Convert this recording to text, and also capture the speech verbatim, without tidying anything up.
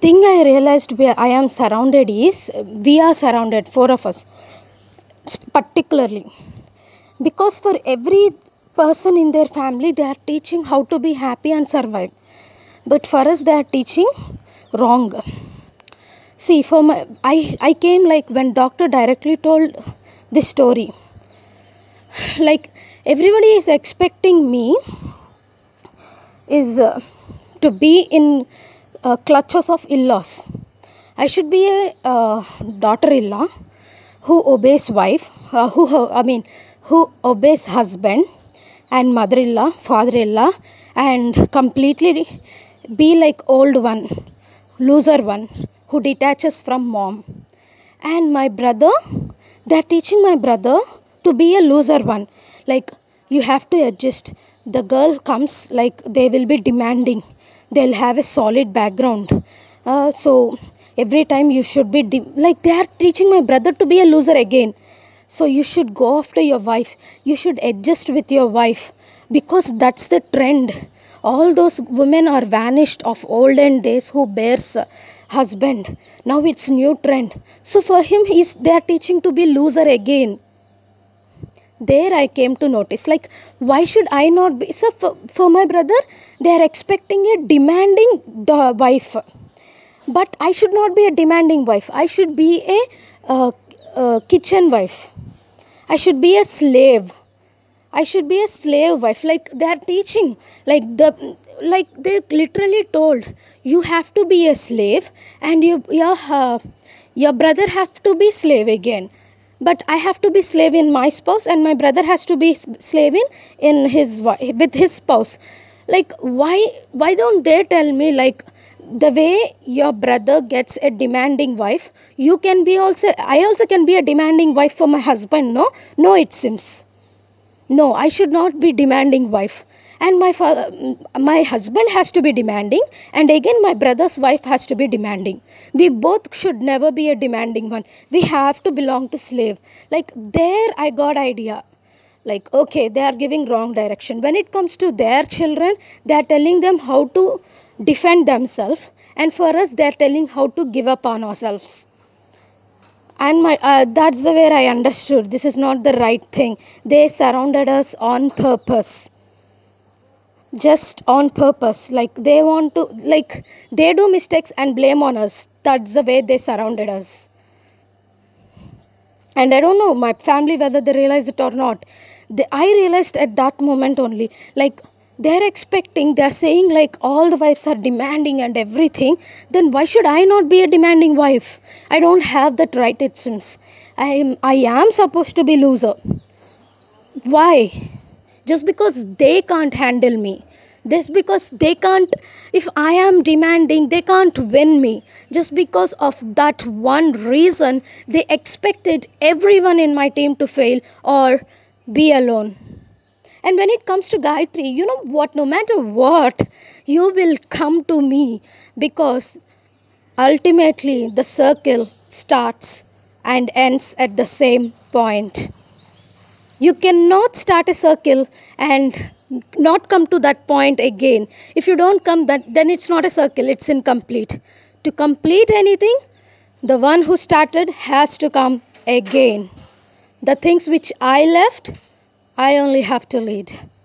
Thing I realized where I am surrounded is we are surrounded, four of us, particularly. Because for every person in their family, they are teaching how to be happy and survive. But for us, they are teaching wrong. See, for my, I, I came like when doctor directly told this story. Like everybody is expecting me is uh, to be in Uh, clutches of in-laws. I should be a uh, daughter-in-law who obeys wife, uh, who uh, I mean, who obeys husband and mother-in-law, father-in-law, and completely be like old one, loser one, who detaches from mom. And my brother, they're teaching my brother to be a loser one. Like you have to adjust. The girl comes like they will be demanding. They'll have a solid background. Uh, so every time you should be de- like they are teaching my brother to be a loser again. So you should go after your wife. You should adjust with your wife because that's the trend. All those women are vanished of olden days who bears a husband. Now it's new trend. So for him, he's they are teaching to be loser again. There I came to notice, like, why should I not be? So for, for my brother, they are expecting a demanding da- wife. But I should not be a demanding wife. I should be a uh, uh, kitchen wife. I should be a slave. I should be a slave wife. Like they are teaching, like the like they literally told you have to be a slave, and you, your uh, your brother have to be slave again. But I have to be slave in my spouse, and my brother has to be s- slave in in his wi- with his spouse. Like why why don't they tell me like the way your brother gets a demanding wife, you can be also I also can be a demanding wife for my husband. No, no, it seems. No, I should not be demanding wife. And my father, my husband has to be demanding, and again my brother's wife has to be demanding. We both should never be a demanding one. We have to belong to slave. Like there, I got idea. Like okay, they are giving wrong direction. When it comes to their children, they are telling them how to defend themselves, and for us, they are telling how to give up on ourselves. And my uh, that's the way I understood this is not the right thing. They surrounded us on purpose, just on purpose. Like they want to, like they do mistakes and blame on us. That's the way they surrounded us. And I don't know my family whether they realize it or not. They, I realized at that moment only. Like they're expecting, they're saying like all the wives are demanding and everything. Then why should I not be a demanding wife? I don't have that right. It seems I am. I am supposed to be loser. Why? Just because they can't handle me. Just because they can't, if I am demanding, they can't win me. Just because of that one reason, they expected everyone in my team to fail or be alone. And when it comes to Gayatri, you know what? No matter what, you will come to me because ultimately the circle starts and ends at the same point. You cannot start a circle and not come to that point again. If you don't come, that then it's not a circle, it's incomplete. To complete anything, the one who started has to come again. The things which I left, I only have to lead.